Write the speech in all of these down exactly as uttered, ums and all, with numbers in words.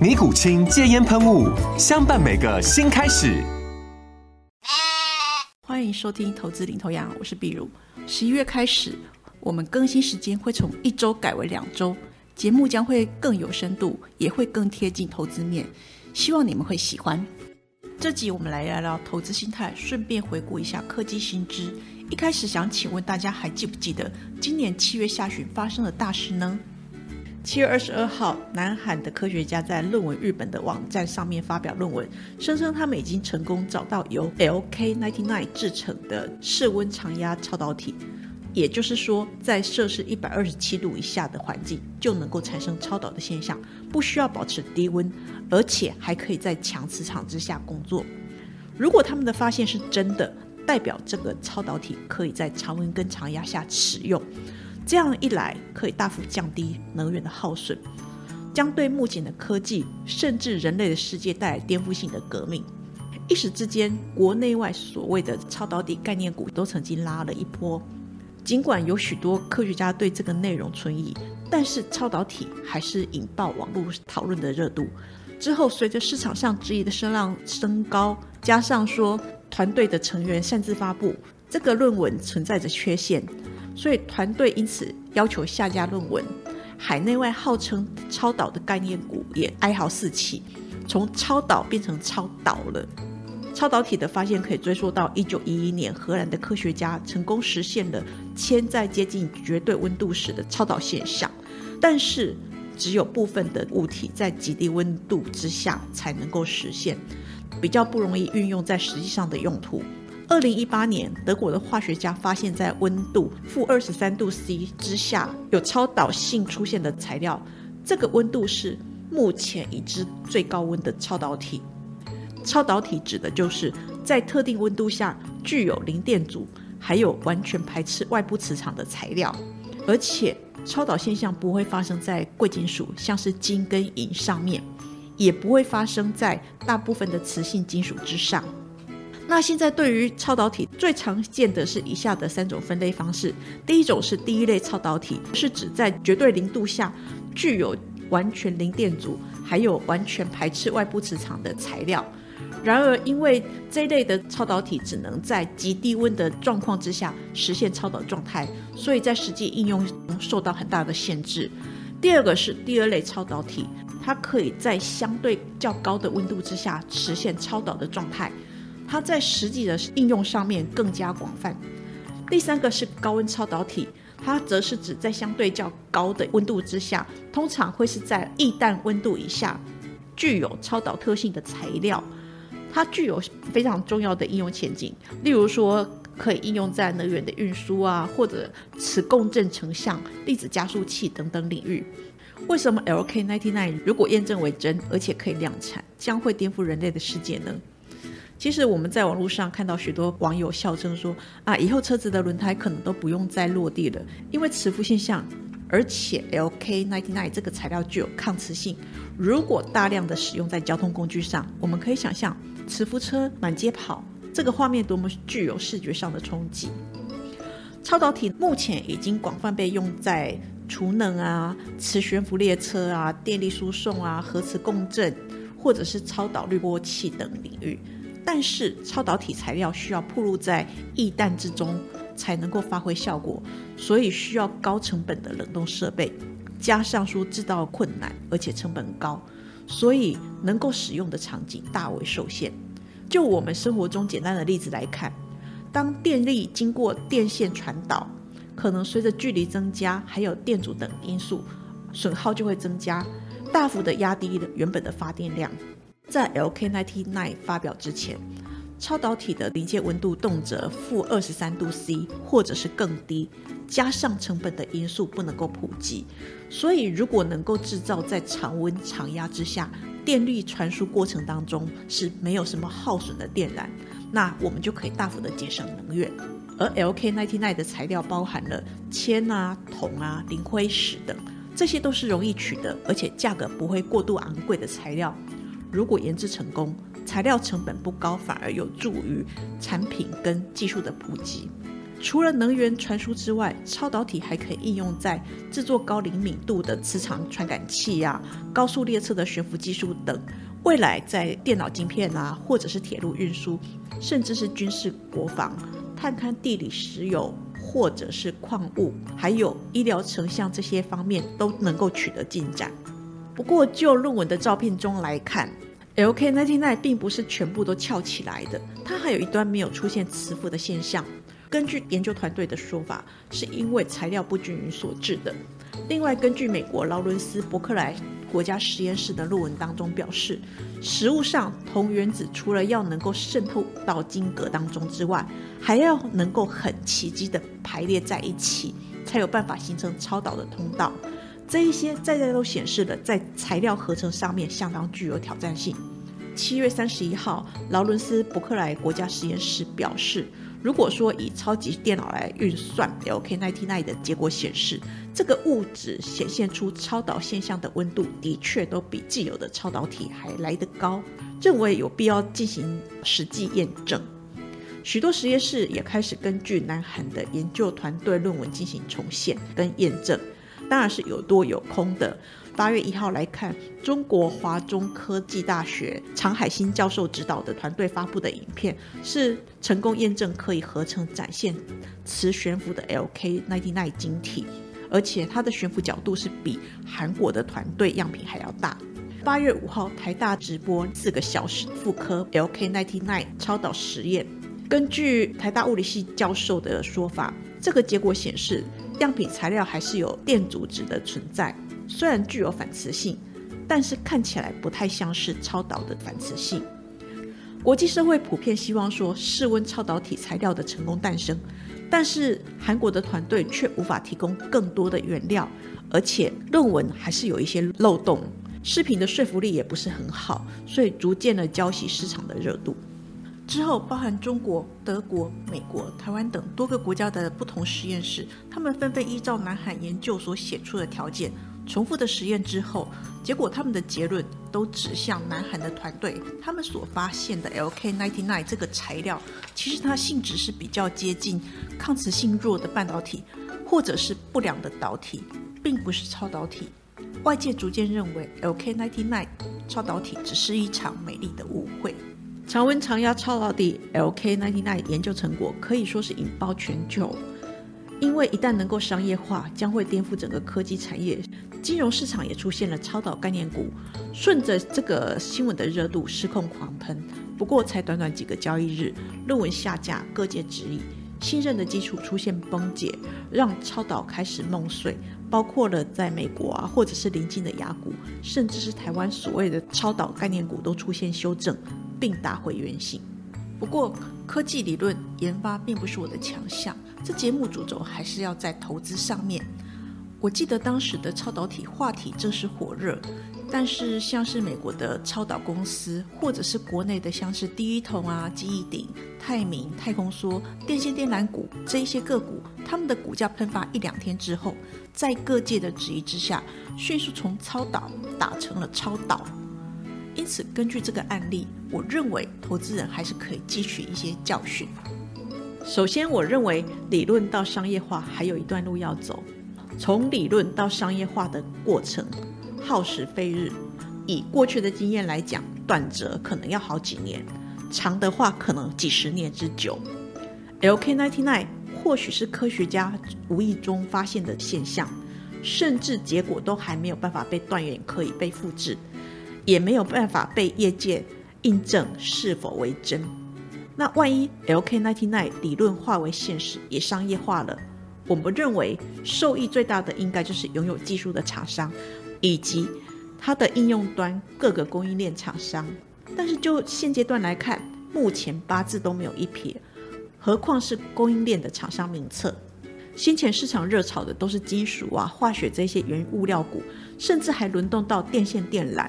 尼古清戒烟喷雾，相伴每个新开始。欢迎收听投资领头羊，我是碧如。十一月开始，我们更新时间会从一周改为两周，节目将会更有深度，也会更贴近投资面，希望你们会喜欢。这集我们来聊聊投资心态，顺便回顾一下科技新知。一开始想请问大家，还记不记得今年七月下旬发生的大事呢？七月二十二号，南韩的科学家在论文日本的网站上面发表论文，声称他们已经成功找到由 L K 九十九 制成的室温常压超导体，也就是说，在摄氏一百二十七度以下的环境就能够产生超导的现象，不需要保持低温，而且还可以在强磁场之下工作。如果他们的发现是真的，代表这个超导体可以在常温跟常压下使用。这样一来，可以大幅降低能源的耗损，将对目前的科技甚至人类的世界带来颠覆性的革命。一时之间，国内外所谓的超导体概念股都曾经拉了一波。尽管有许多科学家对这个内容存疑，但是超导体还是引爆网络讨论的热度。之后随着市场上质疑的声浪升高，加上说团队的成员擅自发布这个论文存在着缺陷，所以团队因此要求下架论文，海内外号称超导的概念股也哀嚎四起，从超导变成超导了。超导体的发现可以追溯到一九一一年，荷兰的科学家成功实现了铅在接近绝对温度时的超导现象，但是只有部分的物体在极低温度之下才能够实现，比较不容易运用在实际上的用途。二零一八年，德国的化学家发现，在温度负二十三度 C 之下有超导性出现的材料，这个温度是目前已知最高温的超导体。超导体指的就是在特定温度下具有零电阻，还有完全排斥外部磁场的材料。而且，超导现象不会发生在贵金属，像是金跟银上面，也不会发生在大部分的磁性金属之上。那现在对于超导体最常见的是以下的三种分类方式。第一种是第一类超导体，是指在绝对零度下具有完全零电阻，还有完全排斥外部磁场的材料。然而因为这一类的超导体只能在极低温的状况之下实现超导状态，所以在实际应用受到很大的限制。第二个是第二类超导体，它可以在相对较高的温度之下实现超导的状态，它在实际的应用上面更加广泛。第三个是高温超导体，它则是指在相对较高的温度之下，通常会是在液氮温度以下具有超导特性的材料，它具有非常重要的应用前景，例如说可以应用在能源的运输啊，或者磁共振成像、粒子加速器等等领域。为什么 L K 九十九 如果验证为真，而且可以量产，将会颠覆人类的世界呢？其实我们在网络上看到许多网友笑称说啊，以后车子的轮胎可能都不用再落地了，因为磁浮现象，而且 L K 九十九 这个材料具有抗磁性，如果大量的使用在交通工具上，我们可以想象磁浮车满街跑，这个画面多么具有视觉上的冲击。超导体目前已经广泛被用在储能啊、磁悬浮列车啊、电力输送啊、核磁共振，或者是超导滤波器等领域。但是超导体材料需要暴露在液氮之中才能够发挥效果，所以需要高成本的冷冻设备，加上说制造困难而且成本高，所以能够使用的场景大为受限。就我们生活中简单的例子来看，当电力经过电线传导，可能随着距离增加还有电阻等因素，损耗就会增加，大幅的压低原本的发电量。在 L K 九十九 发表之前，超导体的临界温度动辄负二十三度C 或者是更低，加上成本的因素不能够普及，所以如果能够制造在常温常压之下，电力传输过程当中是没有什么耗损的电缆，那我们就可以大幅的节省能源。而 L K 九十九 的材料包含了铅啊、铜啊、磷灰石等，这些都是容易取得而且价格不会过度昂贵的材料。如果研制成功，材料成本不高，反而有助于产品跟技术的普及。除了能源传输之外，超导体还可以应用在制作高灵敏度的磁场传感器啊、高速列车的悬浮技术等，未来在电脑晶片啊，或者是铁路运输，甚至是军事国防、探勘地理石油或者是矿物，还有医疗成像这些方面都能够取得进展。不过就论文的照片中来看， L K 九十九 并不是全部都翘起来的，它还有一端没有出现磁浮的现象。根据研究团队的说法，是因为材料不均匀所致的。另外根据美国劳伦斯伯克莱国家实验室的论文当中表示，实物上铜原子除了要能够渗透到晶格当中之外，还要能够很齐齐的排列在一起，才有办法形成超导的通道。这一些在在都显示了在材料合成上面相当具有挑战性。七月三十一号，劳伦斯伯克莱国家实验室表示，如果说以超级电脑来运算 L K 九十九 的结果显示，这个物质显现出超导现象的温度的确都比既有的超导体还来得高，认为有必要进行实际验证。许多实验室也开始根据南韩的研究团队论文进行重现跟验证，当然是有多有空的。八月一号来看，中国华中科技大学常海新教授指导的团队发布的影片，是成功验证可以合成展现磁悬浮的 L K 九十九 晶体，而且它的悬浮角度是比韩国的团队样品还要大。八月五号，台大直播四个小时复刻 L K 九十九 超导实验。根据台大物理系教授的说法，这个结果显示样品材料还是有电阻值的存在，虽然具有反磁性，但是看起来不太像是超导的反磁性。国际社会普遍希望说室温超导体材料的成功诞生，但是韩国的团队却无法提供更多的原料，而且论文还是有一些漏洞，视频的说服力也不是很好，所以逐渐的浇熄市场的热度。之后包含中国、德国、美国、台湾等多个国家的不同实验室，他们纷纷依照南韩研究所写出的条件重复的实验之后，结果他们的结论都指向南韩的团队，他们所发现的 L K 九十九 这个材料其实它性质是比较接近抗磁性弱的半导体或者是不良的导体，并不是超导体。外界逐渐认为 L K 九十九 超导体只是一场美丽的误会。常温常压超导体 L K 九十九 研究成果可以说是引爆全球，因为一旦能够商业化，将会颠覆整个科技产业，金融市场也出现了超导概念股，顺着这个新闻的热度失控狂喷。不过才短短几个交易日，论文下架，各界质疑，信任的基础出现崩解，让超导开始梦碎，包括了在美国啊，或者是邻近的亚股，甚至是台湾所谓的超导概念股都出现修正，并打回原形。不过科技理论研发并不是我的强项，这节目主轴还是要在投资上面。我记得当时的超导体话题正是火热，但是像是美国的超导公司，或者是国内的像是第一铜啊、记忆鼎、泰明、太空梭、电线电缆股这一些个股，他们的股价喷发一两天之后，在各界的质疑之下，迅速从超导打成了超导。因此根据这个案例，我认为投资人还是可以汲取一些教训。首先我认为理论到商业化还有一段路要走，从理论到商业化的过程耗时费日，以过去的经验来讲，短则可能要好几年，长的话可能几十年之久。 L K 九十九 或许是科学家无意中发现的现象，甚至结果都还没有办法被断言可以被复制，也没有办法被业界印证是否为真。那万一 L K 九十九 理论化为现实，也商业化了，我们认为受益最大的应该就是拥有技术的厂商，以及它的应用端各个供应链厂商。但是就现阶段来看，目前八字都没有一撇，何况是供应链的厂商名册。先前市场热炒的都是金属啊、化学这些原物料股，甚至还轮动到电线电缆。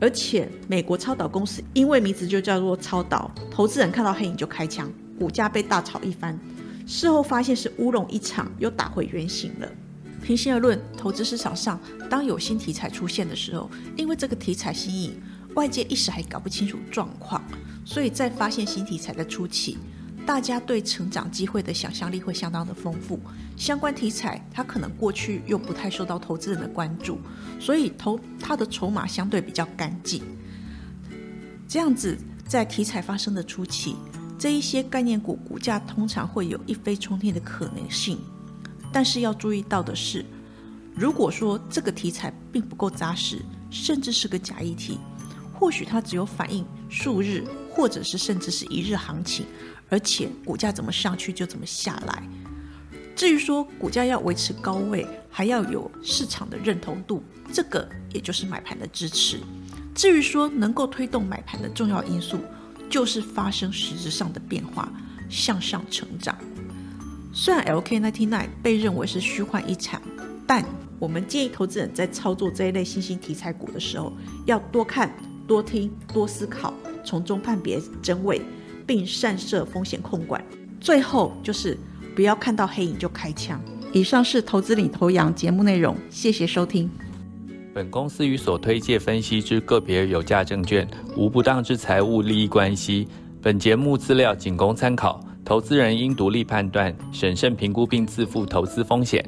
而且美国超导公司因为名字就叫做超导，投资人看到黑影就开枪，股价被大炒一番，事后发现是乌龙一场，又打回原形了。平心而论，投资市场上当有新题材出现的时候，因为这个题材新颖，外界一时还搞不清楚状况，所以在发现新题材的初期，大家对成长机会的想象力会相当的丰富，相关题材它可能过去又不太受到投资人的关注，所以投它的筹码相对比较干净。这样子，在题材发生的初期，这一些概念股股价通常会有一飞冲天的可能性。但是要注意到的是，如果说这个题材并不够扎实，甚至是个假议题，或许它只有反映数日或者是甚至是一日行情，而且股价怎么上去就怎么下来。至于说股价要维持高位，还要有市场的认同度，这个也就是买盘的支持。至于说能够推动买盘的重要因素，就是发生实质上的变化，向上成长。虽然 L K 九十九 被认为是虚幻一场，但我们建议投资人在操作这一类新兴题材股的时候，要多看多听多思考，从中判别真伪，并善设风险控管。最后就是不要看到黑影就开枪。以上是投资领头羊节目内容，谢谢收听。本公司与所推介分析之个别有价证券无不当之财务利益关系，本节目资料仅供参考，投资人应独立判断、审慎评估并自负投资风险。